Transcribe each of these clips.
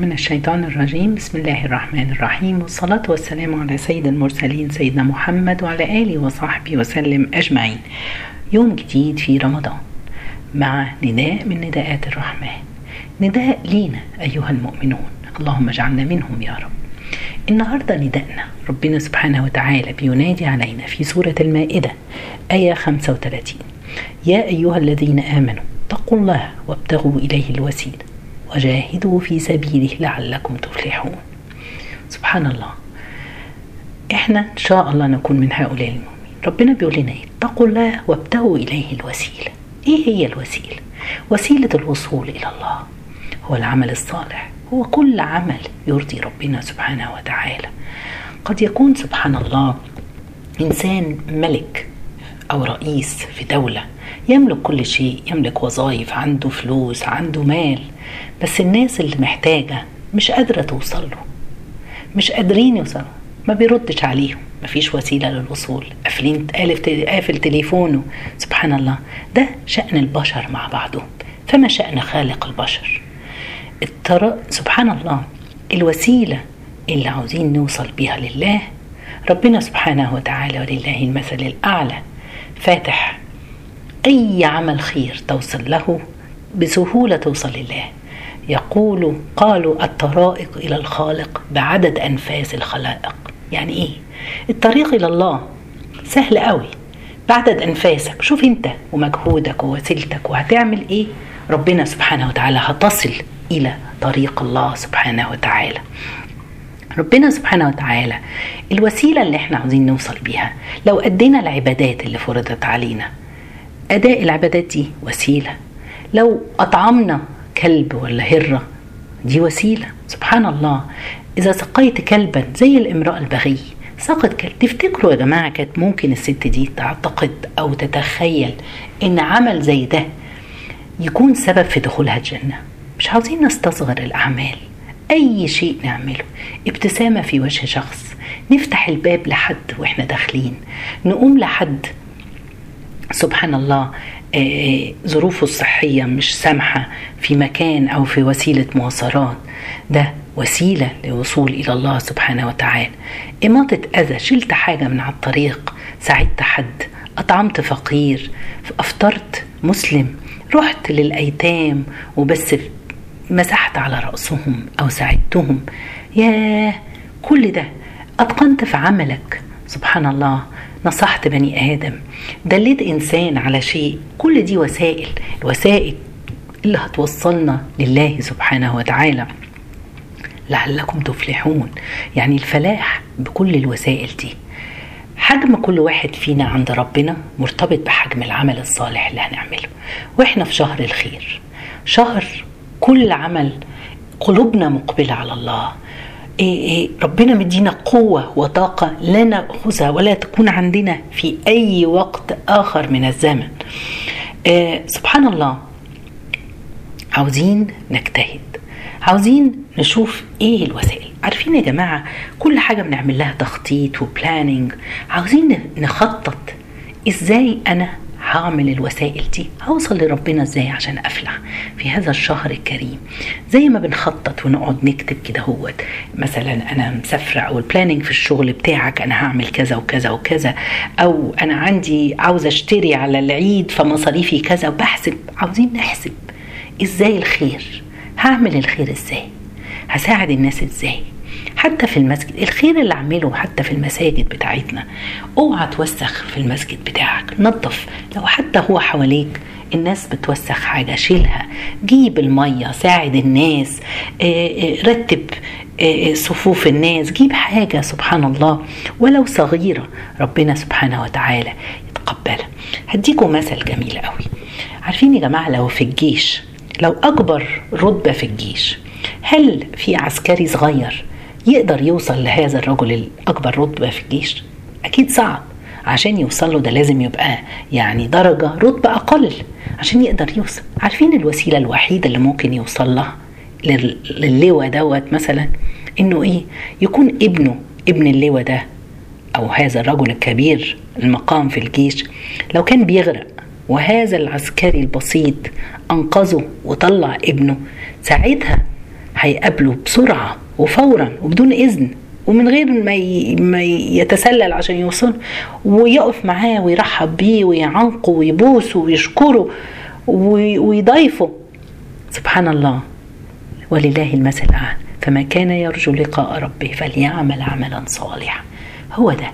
من الشيطان الرجيم. بسم الله الرحمن الرحيم، والصلاة والسلام على سيد المرسلين سيدنا محمد وعلى آله وصحبه وسلم أجمعين. يوم جديد في رمضان مع نداء من نداءات الرحمن، نداء لينا أيها المؤمنون، اللهم اجعلنا منهم يا رب. النهاردة نداءنا ربنا سبحانه وتعالى بينادي علينا في سورة المائدة آية 35: يا أيها الذين آمنوا اتقوا الله وابتغوا إليه الوسيلة وجاهدوا في سبيله لعلكم تفلحون. سبحان الله، احنا ان شاء الله نكون من هؤلاء المؤمنين. ربنا بيقول لنا اتقوا الله وابتغوا اليه الوسيله. ايه هي الوسيله؟ وسيله الوصول الى الله هو العمل الصالح، هو كل عمل يرضي ربنا سبحانه وتعالى. قد يكون سبحان الله انسان ملك او رئيس في دوله، يملك كل شيء، يملك وظائف، عنده فلوس، عنده مال، بس الناس اللي محتاجة مش قادرة توصل له، مش قادرين يوصلوا، ما بيردش عليهم، ما فيش وسيلة للوصول، قافل تليفونه. سبحان الله، ده شأن البشر مع بعضهم، فما شأن خالق البشر؟ سبحان الله، الوسيلة اللي عاوزين نوصل بها لله، ربنا سبحانه وتعالى ولله المثل الأعلى فاتح أي عمل خير توصل له بسهولة، توصل لله. قالوا الطرائق إلى الخالق بعدد أنفاس الخلائق. يعني إيه؟ الطريق إلى الله سهل قوي بعدد أنفاسك. شوف أنت ومجهودك ووسيلتك وهتعمل إيه، ربنا سبحانه وتعالى هتصل إلى طريق الله سبحانه وتعالى. ربنا سبحانه وتعالى الوسيلة اللي احنا عاوزين نوصل بيها، لو أدينا العبادات اللي فرضت علينا، أداء العبادات دي وسيلة. لو أطعمنا كلب ولا هرة دي وسيلة. سبحان الله، إذا سقيت كلبا زي الإمرأة البغي سقط كلب. تفتكروا يا جماعة كانت ممكن الست دي تعتقد أو تتخيل إن عمل زي ده يكون سبب في دخولها الجنة؟ مش عاوزين نستصغر الأعمال. أي شيء نعمله، ابتسامة في وجه شخص، نفتح الباب لحد وإحنا داخلين، نقوم لحد سبحان الله ظروفه الصحية مش سامحة في مكان أو في وسيلة مواصلات، ده وسيلة للوصول إلى الله سبحانه وتعالى. إماطة أذى، شلت حاجة من على الطريق، ساعدت حد، أطعمت فقير، أفطرت مسلم، رحت للأيتام وبس مسحت على رأسهم أو ساعدتهم، يا كل ده أتقنت في عملك. سبحان الله، نصحت بني آدم، دليت إنسان على شيء، كل دي وسائل، الوسائل اللي هتوصلنا لله سبحانه وتعالى. لعلكم تفلحون، يعني الفلاح بكل الوسائل دي. حجم كل واحد فينا عند ربنا مرتبط بحجم العمل الصالح اللي هنعمله. وإحنا في شهر الخير، شهر كل عمل قلوبنا مقبلة على الله، ربنا مدينا قوة وطاقة لا نأخذها ولا تكون عندنا في أي وقت آخر من الزمن. سبحان الله، عاوزين نجتهد، عاوزين نشوف ايه الوسائل. عارفين يا جماعة، كل حاجة بنعمل لها تخطيط وبلانينج، عاوزين نخطط ازاي انا هعمل الوسائل دي، هوصل لربنا ازاي عشان افلح في هذا الشهر الكريم. زي ما بنخطط ونقعد نكتب كده، هو مثلا انا مسافره، او البلاننج في الشغل بتاعك، انا هعمل كذا وكذا وكذا، او انا عندي عاوز اشتري على العيد فمصاريفي كذا، وبحسب. عاوزين نحسب ازاي الخير، هعمل الخير ازاي، هساعد الناس ازاي، حتى في المسجد الخير اللي عمله، حتى في المساجد بتاعتنا. اوعى توسخ في المسجد بتاعك، نظف. لو حتى هو حواليك الناس بتوسخ حاجة، شيلها، جيب المية، ساعد الناس، رتب صفوف الناس، جيب حاجة سبحان الله ولو صغيرة، ربنا سبحانه وتعالى يتقبلها. هديكم مثل جميل قوي. عارفين يا جماعة، لو في الجيش، لو أكبر رتبة في الجيش، هل في عسكري صغير يقدر يوصل لهذا الرجل الأكبر رتبة في الجيش؟ أكيد صعب. عشان يوصل له ده لازم يبقى يعني درجة رتبة أقل عشان يقدر يوصل. عارفين الوسيلة الوحيدة اللي ممكن يوصل لها لللواء دوت مثلا، إنه إيه؟ يكون ابنه، ابن اللواء ده أو هذا الرجل الكبير المقام في الجيش، لو كان بيغرق وهذا العسكري البسيط أنقذه وطلع ابنه، ساعتها هيقابله بسرعة وفورا وبدون إذن ومن غير ما يتسلل عشان يوصله، ويقف معاه ويرحب بيه ويعنقه ويبوسه ويشكره ويضيفه. سبحان الله، ولله المثل الأعلى. فما كان يرجو لقاء ربه فليعمل عملا صالحا. هو ده،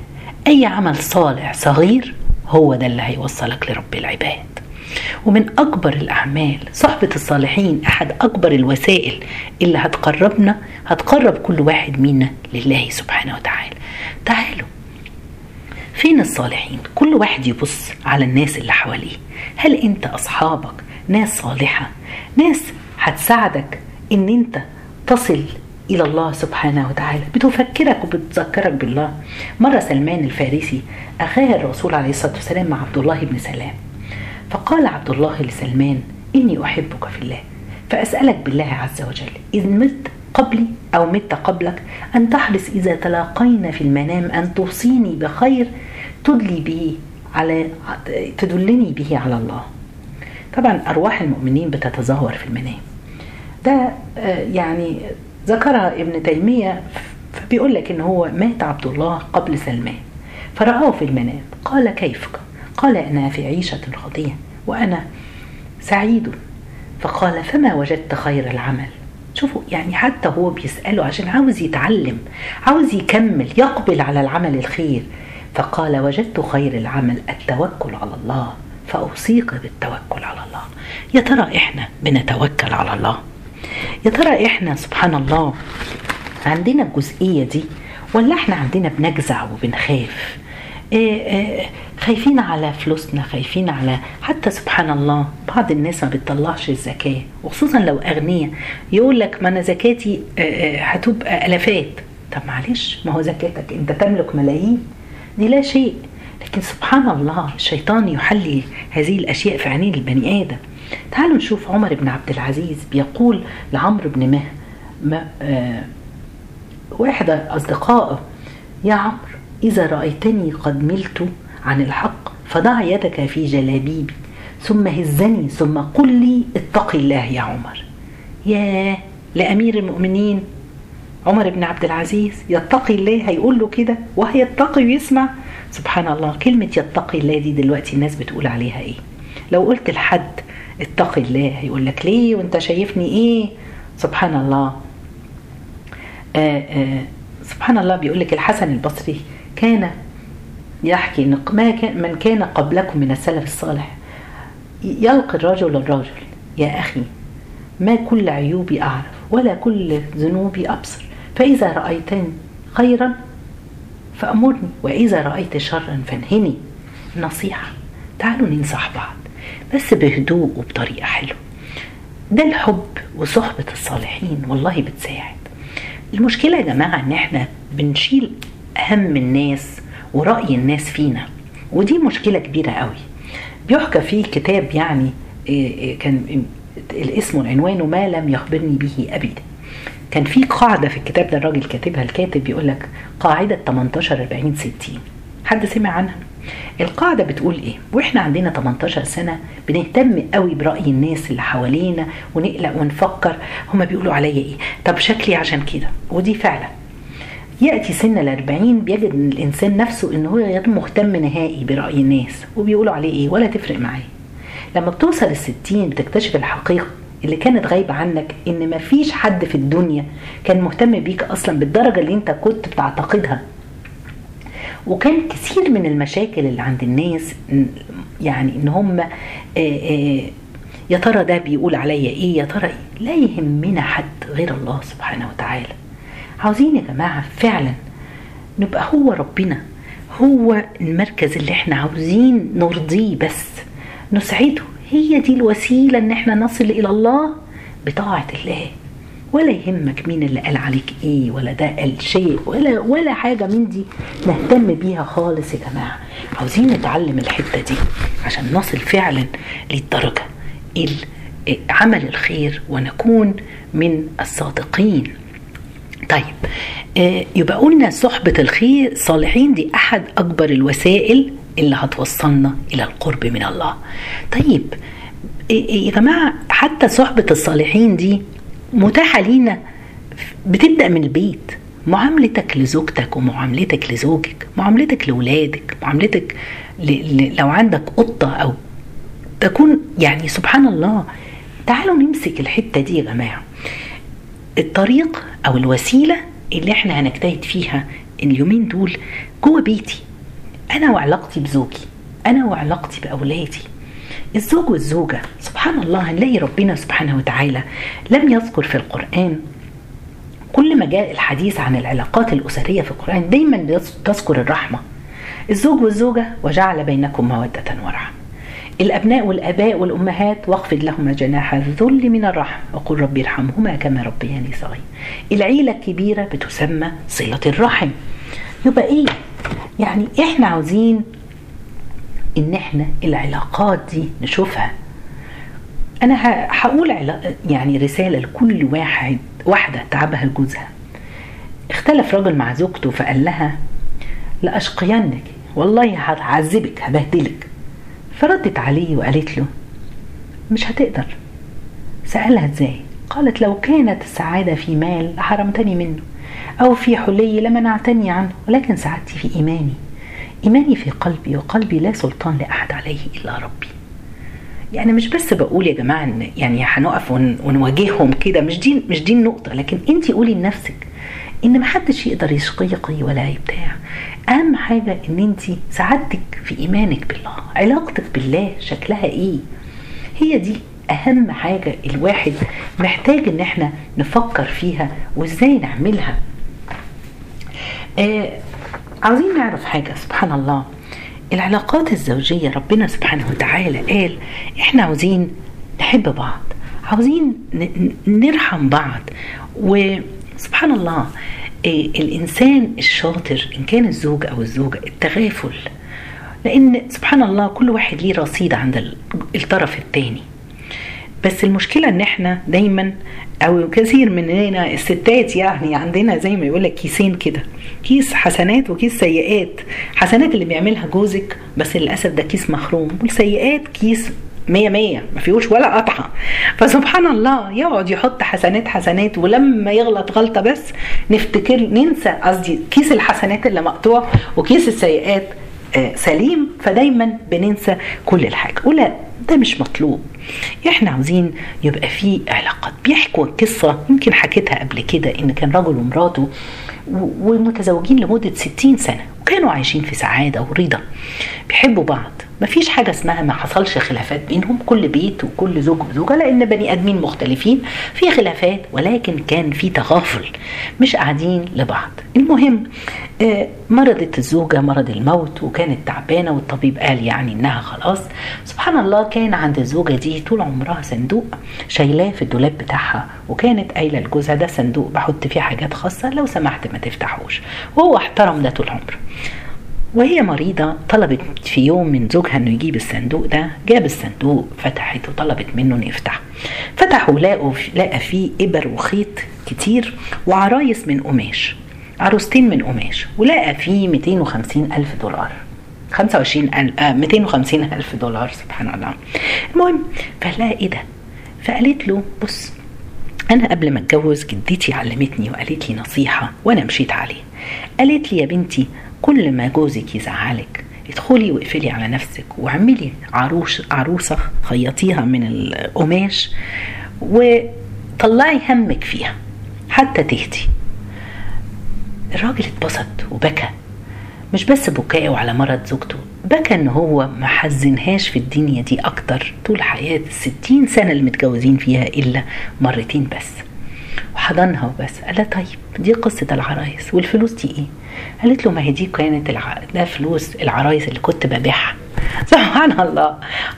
أي عمل صالح صغير هو ده اللي هيوصلك لرب العباد. ومن أكبر الأعمال صحبة الصالحين، أحد أكبر الوسائل اللي هتقرب كل واحد منا لله سبحانه وتعالى. تعالوا، فين الصالحين؟ كل واحد يبص على الناس اللي حواليه. هل أنت أصحابك ناس صالحة، ناس هتساعدك إن أنت تصل إلى الله سبحانه وتعالى، بتفكرك وبتذكرك بالله؟ مرة سلمان الفارسي أخاه الرسول عليه الصلاة والسلام مع عبد الله بن سلام، فقال عبد الله لسلمان: إني أحبك في الله، فأسألك بالله عز وجل، إذ مت قبلي أو مت قبلك، أن تحرص إذا تلاقينا في المنام أن توصيني بخير تدلني به على الله. طبعا أرواح المؤمنين بتتزاور في المنام، ده يعني ذكرها ابن تيمية، فبيقول لك إن هو مات عبد الله قبل سلمان، فرآه في المنام، قال: كيفك؟ قال: أنا في عيشة راضية وأنا سعيد. فقال: فما وجدت خير العمل؟ شوفوا، يعني حتى هو بيسأله عشان عاوز يتعلم، عاوز يكمل، يقبل على العمل الخير. فقال: وجدت خير العمل التوكل على الله، فأوصيك بالتوكل على الله. يا ترى إحنا بنتوكل على الله؟ يا ترى إحنا سبحان الله عندنا الجزئية دي، ولا إحنا عندنا بنجزع وبنخاف؟ خايفين على فلوسنا، خايفين على حتى سبحان الله بعض الناس ما بتطلعش الزكاة، وخصوصا لو أغنية، يقول لك: ما أنا زكاتي هتبقى ألفات. طب معلش، ما هو زكاتك أنت تملك ملايين، دي لا شيء. لكن سبحان الله الشيطان يحلي هذه الأشياء في عينين البني آدم. تعالوا نشوف عمر بن عبد العزيز بيقول لعمرو بن واحد أصدقائه: يا عمرو، إذا رأيتني قد ملت عن الحق فضع يدك في جلابيبي ثم هزني ثم قل لي: اتق الله يا عمر. يا لأمير المؤمنين عمر بن عبد العزيز، يتقي الله، هيقول له كده وهيتقي ويسمع. سبحان الله، كلمة يتقي الله دي دلوقتي الناس بتقول عليها إيه؟ لو قلت لحد اتقي الله هيقول لك: ليه وانت شايفني إيه؟ سبحان الله. سبحان الله، بيقول لك الحسن البصري كان يحكي إن من كان قبلكم من السلف الصالح يلقي الرجل الرجل: يا أخي، ما كل عيوبي أعرف ولا كل ذنوبي أبصر، فإذا رأيتني خيرا فأمرني وإذا رأيت شرا فانهني. نصيحة، تعالوا ننصح بعض بس بهدوء وبطريقة حلوة. ده الحب وصحبة الصالحين، والله بتساعد. المشكلة يا جماعة إن إحنا بنشيل هم الناس ورأي الناس فينا، ودي مشكلة كبيرة قوي. بيحكى فيه كتاب يعني كان الاسم والعنوان ما لم يخبرني به أبي. كان فيه قاعدة في الكتاب ده الراجل كاتبها، الكاتب بيقول لك قاعدة 18-40-60. حد سمع عنها؟ القاعدة بتقول إيه؟ وإحنا عندنا 18 سنة بنهتم قوي برأي الناس اللي حوالينا، ونقلق ونفكر هما بيقولوا علي إيه، طب شكلي عشان كده. ودي فعلا يأتي سن 40 بيجد الإنسان نفسه إنه هو غير مهتم نهائي برأي الناس وبيقولوا عليه إيه ولا تفرق معاه. لما بتوصل 60 بتكتشف الحقيقة اللي كانت غايبة عنك، إن مفيش حد في الدنيا كان مهتم بيك أصلا بالدرجة اللي أنت كنت بتعتقدها. وكان كثير من المشاكل اللي عند الناس يعني إن هم يا ترى ده بيقول علي إيه، يا ترى إيه؟ لا يهمنا حد غير الله سبحانه وتعالى. عاوزين يا جماعة فعلا نبقى هو ربنا هو المركز اللي احنا عاوزين نرضيه بس، نسعده. هي دي الوسيلة ان احنا نصل الى الله بطاعة الله. ولا يهمك مين اللي قال عليك ايه، ولا ده قال شيء، ولا حاجة من دي نهتم بيها خالص. يا جماعة عاوزين نتعلم الحتة دي عشان نصل فعلا للدرجة عمل الخير ونكون من الصادقين. طيب، يبقى قلنا صحبة الخير الصالحين دي أحد أكبر الوسائل اللي هتوصلنا إلى القرب من الله. طيب يا جماعة، حتى صحبة الصالحين دي متاحة لينا بتبدأ من البيت. معاملتك لزوجتك ومعاملتك لزوجك، معاملتك لولادك، معاملتك لو عندك قطة أو تكون، يعني سبحان الله. تعالوا نمسك الحتة دي يا جماعة، الطريق أو الوسيلة اللي احنا هنجتهد فيها اليومين دول جوه بيتي، أنا وعلاقتي بزوجي، أنا وعلاقتي بأولادي، الزوج والزوجة. سبحان الله هنلاقي ربنا سبحانه وتعالى لم يذكر في القرآن، كل ما جاء الحديث عن العلاقات الأسرية في القرآن دايما تذكر الرحمة، الزوج والزوجة، وجعل بينكم مودة ورحمة، الأبناء والآباء والأمهات، واخفض لهما جناح الذل من الرحمة وقل ربي ارحمهما كما ربياني صغير. العيلة الكبيرة بتسمى صلة الرحم. يبقى إيه يعني؟ إحنا عاوزين إن إحنا العلاقات دي نشوفها. أنا هقول يعني رسالة لكل واحدة تعبها جوزها. اختلف رجل مع زوجته فقال لها لأشقينك، والله هعذبك هبهدلك. فردت عليه وقالت له مش هتقدر. سألها ازاي؟ قالت لو كانت السعادة في مال حرمتني منه، أو في حلي لمنعتني عنه، ولكن سعادتي في إيماني، إيماني في قلبي، وقلبي لا سلطان لأحد عليه إلا ربي. يعني مش بس بقول يا جماعة يعني هنقف ونواجههم كده، مش دي النقطة، لكن انتي قولي لنفسك ان محدش يقدر يشقيقي ولا يبتاع. اهم حاجة ان انتي سعادتك في ايمانك بالله، علاقتك بالله شكلها ايه، هي دي اهم حاجة الواحد محتاج ان احنا نفكر فيها وازاي نعملها. عاوزين نعرف حاجة سبحان الله، العلاقات الزوجية ربنا سبحانه وتعالى قال احنا عاوزين نحب بعض، عاوزين نرحم بعض. وسبحان الله الانسان الشاطر ان كان الزوج او الزوجة، التغافل، لان سبحان الله كل واحد ليه رصيد عند الطرف الثاني. بس المشكلة ان احنا دايما او كثير مننا الستات يعني عندنا زي ما يقولك كيسين كده، كيس حسنات وكيس سيئات. حسنات اللي بيعملها جوزك بس للأسف ده كيس مخروم، والسيئات كيس 100 ما فيهوش ولا قطعة. فسبحان الله يقعد يحط حسنات، ولما يغلط غلطة بس ننسى كيس الحسنات اللي مقطوع وكيس السيئات سليم، فدايما بننسى كل الحاجة. ولا ده مش مطلوب، احنا عاوزين يبقى فيه علاقات. بيحكوا القصة يمكن حكيتها قبل كده، ان كان رجل ومراته ومتزوجين لمدة 60 سنة، وكانوا عايشين في سعادة ورضا، بيحبوا بعض، مفيش حاجة اسمها ما حصلش خلافات بينهم، كل بيت وكل زوج وزوجة، لان بني ادمين مختلفين في خلافات، ولكن كان في تغافل، مش قاعدين لبعض. المهم مرضت الزوجة، مرض الموت، وكانت تعبانة، والطبيب قال يعني انها خلاص. سبحان الله كان عند الزوجة دي طول عمرها صندوق شايلاه في الدولاب بتاعها، وكانت قايلة لجوزها ده صندوق بحط فيه حاجات خاصة، لو سمحت ما تفتحوش، وهو احترم ده طول عمره. وهي مريضة طلبت في يوم من زوجها انه يجيب الصندوق ده، جاب الصندوق، فتحت وطلبت منه انه يفتح. فتحوا لقى فيه ابر وخيط كتير وعرايس من قماش، عروستين من قماش، ولقى فيه $250,000 $250,000 سبحان الله. المهم فلقى ايه ده، فقالت له بص، انا قبل ما اتجوز جدتي علمتني وقالت لي نصيحة وانا مشيت عليه. قالت لي يا بنتي كل ما جوزك يزعلك ادخلي واقفلي على نفسك واعملي عروسة خيطيها من القماش وطلعي همك فيها حتى تهدي. الراجل اتبسط وبكى، مش بس بكائه على مرض زوجته، بكى ان هو ما حزنهاش في الدنيا دي اكتر طول حياة 60 سنة اللي متجوزين فيها الا مرتين بس، وحضنها وبس. قالها طيب دي قصة العرايس والفلوس دي ايه؟ قالت له ما هي دي كانت ده فلوس العرايس اللي كنت ببيعها. سبحان الله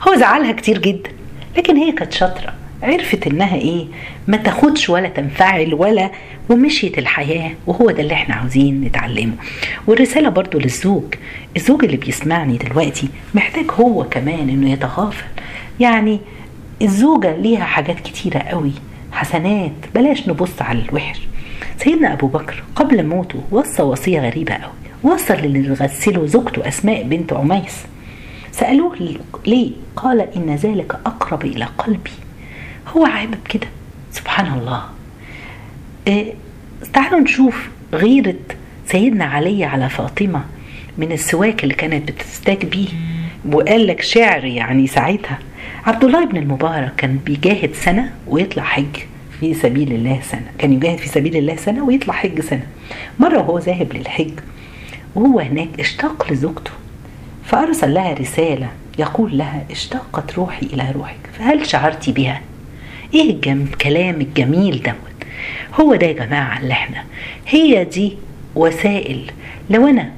هو زعلها كتير جدا، لكن هي كانت شاطرة، عرفت انها ايه ما تاخدش ولا تنفعل ولا، ومشيت الحياة. وهو ده اللي احنا عاوزين نتعلمه. والرسالة برضو الزوج اللي بيسمعني دلوقتي محتاج هو كمان انه يتغافل. يعني الزوجة ليها حاجات كتيرة قوي، حسنات، بلاش نبص على الوحش. سيدنا ابو بكر قبل موته وصى وصية غريبة قوي، وصل للي غسله زوجته اسماء بنت عميس. سألوه ليه؟ قال ان ذلك اقرب الى قلبي. هو عايب كده سبحان الله. تعالوا نشوف غيرة سيدنا علي على فاطمة من السواك اللي كانت بتستاك بيه. وقال لك شعر يعني ساعتها. عبد الله بن المبارك كان بيجاهد سنة ويطلع حج في سبيل الله سنة، كان يجاهد في سبيل الله سنة ويطلع حج سنة. مرة وهو ذاهب للحج وهو هناك اشتاق لزوجته، فأرسل لها رسالة يقول لها: اشتاقت روحي إلى روحك، فهل شعرتي بها؟ ايه الكلام الجميل ده؟ هو ده يا جماعة اللي احنا، هي دي وسائل. لو انا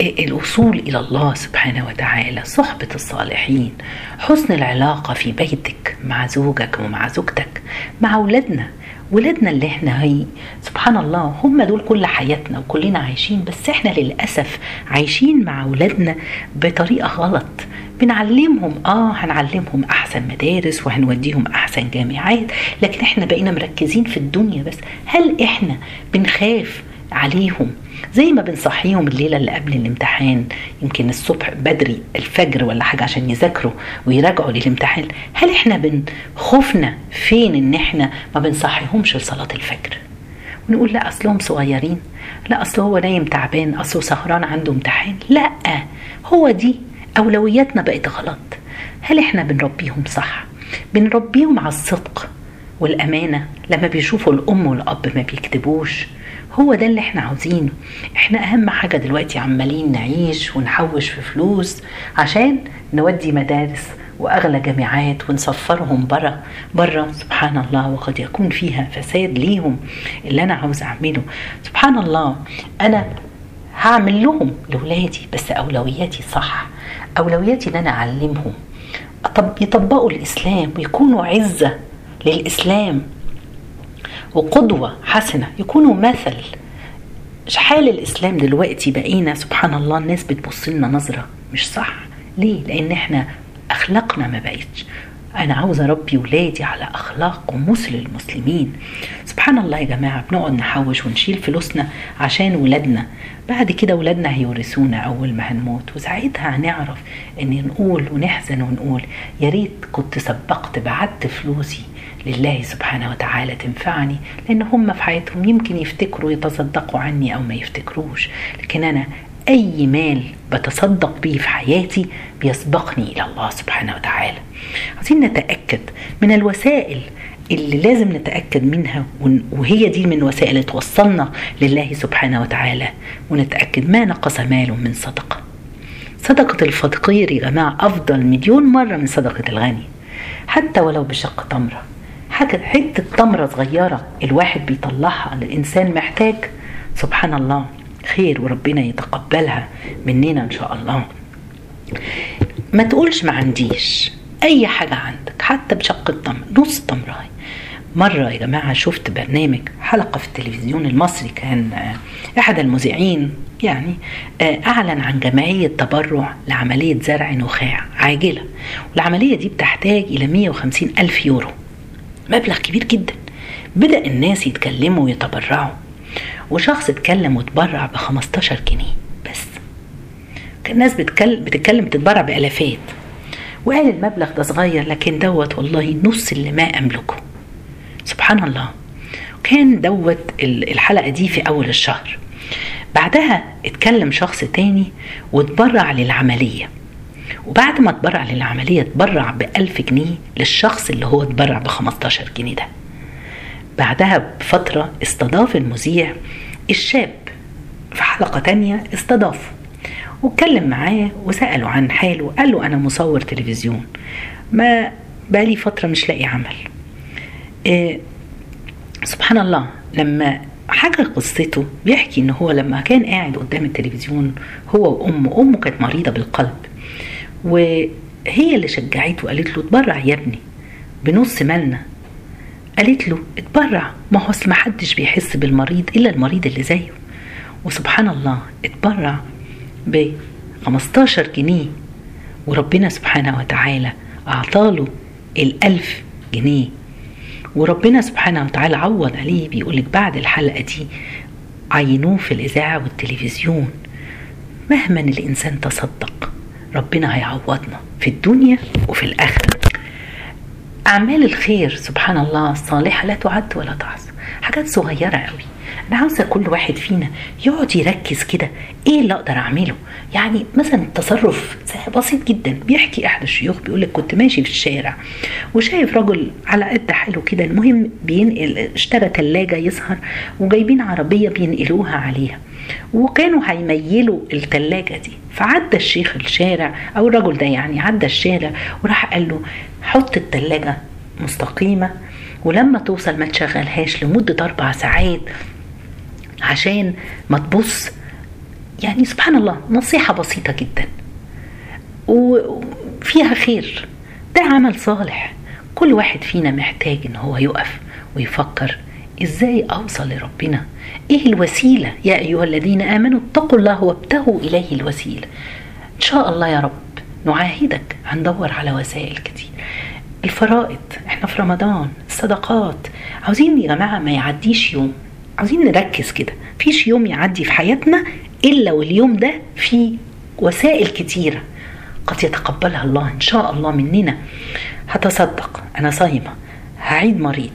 الوصول إلى الله سبحانه وتعالى، صحبة الصالحين، حسن العلاقة في بيتك مع زوجك ومع زوجتك، مع ولادنا اللي احنا هي سبحان الله هم دول كل حياتنا وكلنا عايشين، بس احنا للأسف عايشين مع ولادنا بطريقة غلط. بنعلمهم هنعلمهم احسن مدارس وهنوديهم احسن جامعات، لكن احنا بقينا مركزين في الدنيا بس. هل احنا بنخاف عليهم زي ما بنصحيهم الليلة اللي قبل الامتحان، يمكن الصبح بدري الفجر ولا حاجة عشان يذاكروا ويراجعوا للامتحان؟ هل احنا خوفنا فين ان احنا ما بنصحيهمش لصلاة الفجر ونقول لا اصلهم صغيرين، لا اصله هو نايم تعبان، اصله سهران عنده امتحان؟ لا، هو دي اولوياتنا بقت غلط. هل احنا بنربيهم صح؟ بنربيهم على الصدق والامانة، لما بيشوفوا الام والاب ما بيكتبوش. هو ده اللي احنا عاوزينه. احنا اهم حاجة دلوقتي عمالين نعيش ونحوش في فلوس عشان نودي مدارس واغلى جامعات ونسفرهم برا سبحان الله، وقد يكون فيها فساد ليهم. اللي انا عاوز اعمله سبحان الله انا هعمل لهم لولادي، بس اولوياتي صح. اولوياتي ان انا اعلمهم يطبقوا الاسلام ويكونوا عزة للاسلام وقدوة حسنة، يكونوا مثل. حال الإسلام دلوقتي بقينا سبحان الله الناس بتبصلنا نظرة مش صح. ليه؟ لأن احنا أخلاقنا ما بقتش. أنا عاوز أربي ولادي على أخلاق ومثل المسلمين سبحان الله. يا جماعة بنقعد نحوش ونشيل فلوسنا عشان ولادنا، بعد كده ولادنا هيورثونا أول ما هنموت، وساعتها هنعرف أن نقول ونحزن ونقول يا ريت كنت سبقت بعت فلوسي لله سبحانه وتعالى تنفعني، لأن هم في حياتهم يمكن يفتكروا يتصدقوا عني أو ما يفتكروش، لكن أنا أي مال بتصدق به في حياتي بيسبقني إلى الله سبحانه وتعالى. عايزين نتأكد من الوسائل اللي لازم نتأكد منها، وهي دي من وسائل توصلنا لله سبحانه وتعالى. ونتأكد ما نقص ماله من صدقة. صدقة الفقير يا جماعة أفضل مليون مرة من صدقة الغني، حتى ولو بشق تمرة. حتة تمرة صغيرة الواحد بيطلعها للإنسان محتاج سبحان الله خير، وربنا يتقبلها مننا إن شاء الله. ما تقولش ما عنديش، أي حاجة عندك حتى بشق التمر، نص تمرة. مرة يا جماعة شفت برنامج حلقة في التلفزيون المصري، كان أحد المذيعين يعني أعلن عن جمعية تبرع لعملية زرع نخاع عاجلة، والعملية دي بتحتاج إلى 150,000 يورو، مبلغ كبير جدا. بدأ الناس يتكلموا ويتبرعوا، وشخص اتكلم وتبرع ب15 جنيه بس. كان الناس بتتكلم تتبرع بألافات، وقال المبلغ ده صغير لكن دوت والله نص اللي ما أملكه سبحان الله. وكان دوت الحلقة دي في أول الشهر. بعدها اتكلم شخص تاني وتبرع للعملية، وبعد ما تبرع للعملية تبرع ب1000 جنيه للشخص اللي هو تبرع ب15 جنيه ده. بعدها بفترة استضاف المذيع الشاب في حلقة تانية، استضافه واتكلم معاه وسأله عن حاله. قال له أنا مصور تلفزيون، ما بقالي فترة مش لاقي عمل. سبحان الله لما حاجة قصته بيحكي إن هو لما كان قاعد قدام التلفزيون هو وأمه، أمه كانت مريضة بالقلب، وهي اللي شجعته وقالت له اتبرع يا ابني بنص مالنا. قالت له اتبرع، ما هو ما حدش بيحس بالمريض إلا المريض اللي زيه. وسبحان الله اتبرع ب15 جنيه، وربنا سبحانه وتعالى أعطاله 1000 جنيه، وربنا سبحانه وتعالى عوض عليه. بيقولك بعد الحلقة دي عينوه في الإذاعة والتلفزيون. مهما الإنسان تصدق ربنا هيعوضنا في الدنيا وفي الآخرة. أعمال الخير سبحان الله الصالحة لا تعد ولا تحصى. حاجات صغيرة قوي. انا عاوزة كل واحد فينا يقعد يركز كده ايه اللي اقدر اعمله. يعني مثلا تصرف بسيط جدا. بيحكي احد الشيوخ بيقولك كنت ماشي في الشارع وشايف رجل على قد حاله كده، المهم بينقل، اشترى ثلاجة يسهر وجايبين عربية بينقلوها عليها وكانوا هيميلوا الثلاجة دي. فعدى الشيخ الشارع او الرجل ده يعني عدى الشارع وراح قال له حط الثلاجة مستقيمة ولما توصل ما تشغلهاش لمدة 4 ساعات عشان ما تبص. يعني سبحان الله، نصيحة بسيطة جدا وفيها خير. ده عمل صالح. كل واحد فينا محتاج ان هو يقف ويفكر ازاي اوصل لربنا، ايه الوسيلة. يا ايها الذين امنوا اتقوا الله وابتغوا اليه الوسيلة. ان شاء الله يا رب نعاهدك هندور على وسائل كتير. الفرائض، احنا في رمضان، الصدقات، عاوزين يا جماعة ما يعديش يوم، عاوزين نركز كده فيش يوم يعدي في حياتنا الا واليوم ده فيه وسائل كتيرة قد يتقبلها الله ان شاء الله مننا. هتصدق، انا صايمة، هعيد مريض،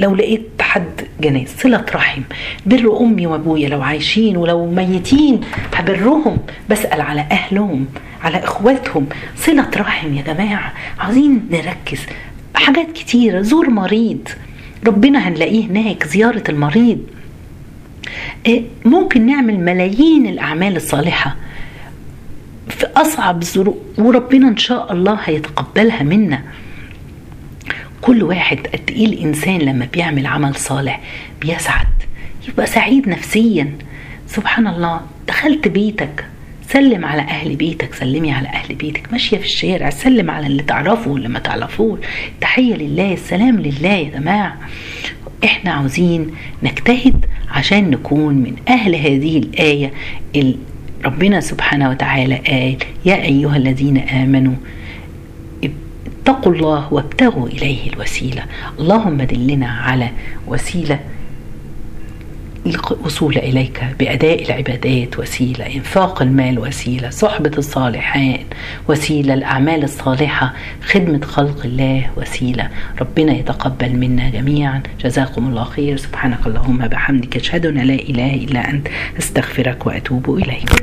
لو لقيت حد جناز، صلة رحم، بر امي وابويا لو عايشين ولو ميتين هبرهم، بسأل على اهلهم على اخواتهم، صلة رحم يا جماعة. عايزين نركز حاجات كتيرة. زور مريض، ربنا هنلاقيه هناك، زيارة المريض. ممكن نعمل ملايين الاعمال الصالحة في اصعب ظروف وربنا ان شاء الله هيتقبلها منا. كل واحد قد ايه الانسان لما بيعمل عمل صالح بيسعد، يبقى سعيد نفسيا. سبحان الله، دخلت بيتك سلم على اهل بيتك، سلمي على اهل بيتك، ماشيه في الشارع سلم على اللي تعرفه واللي ما تعرفوش، التحيه لله، السلام لله يا جماعه. احنا عاوزين نجتهد عشان نكون من اهل هذه الايه اللي ربنا سبحانه وتعالى قال يا ايها الذين امنوا اتقوا الله وابتغوا اليه الوسيله. اللهم دلنا على وسيله الوصول إليك بأداء العبادات، وسيلة إنفاق المال، وسيلة صحبة الصالحين، وسيلة الأعمال الصالحة، خدمة خلق الله، وسيلة. ربنا يتقبل منا جميعا. جزاكم الله خير. سبحانك اللهم بحمدك، أشهد أن لا إله إلا أنت، أستغفرك وأتوب إليك.